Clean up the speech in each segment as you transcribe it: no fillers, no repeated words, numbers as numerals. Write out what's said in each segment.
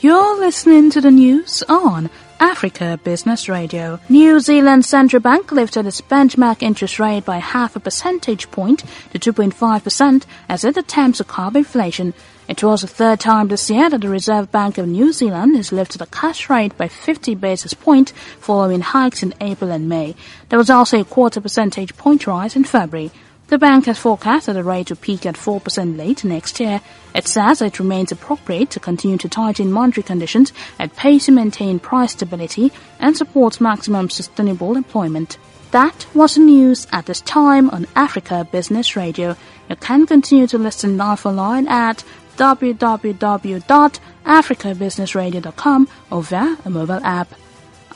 You're listening to the news on Africa Business Radio. New Zealand's central bank lifted its benchmark interest rate by 0.5 percentage point to 2.5% as it attempts to curb inflation. It was the third time this year that the Reserve Bank of New Zealand has lifted the cash rate by 50 basis points following hikes in April and May. There was also a 0.25 percentage point rise in February. The bank has forecasted the rate to peak at 4% late next year. It says it remains appropriate to continue to tighten monetary conditions at pace to maintain price stability and support maximum sustainable employment. That was the news at this time on Africa Business Radio. You can continue to listen live online at www.africabusinessradio.com or via a mobile app.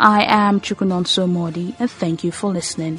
I am Chukunonso Modi, and thank you for listening.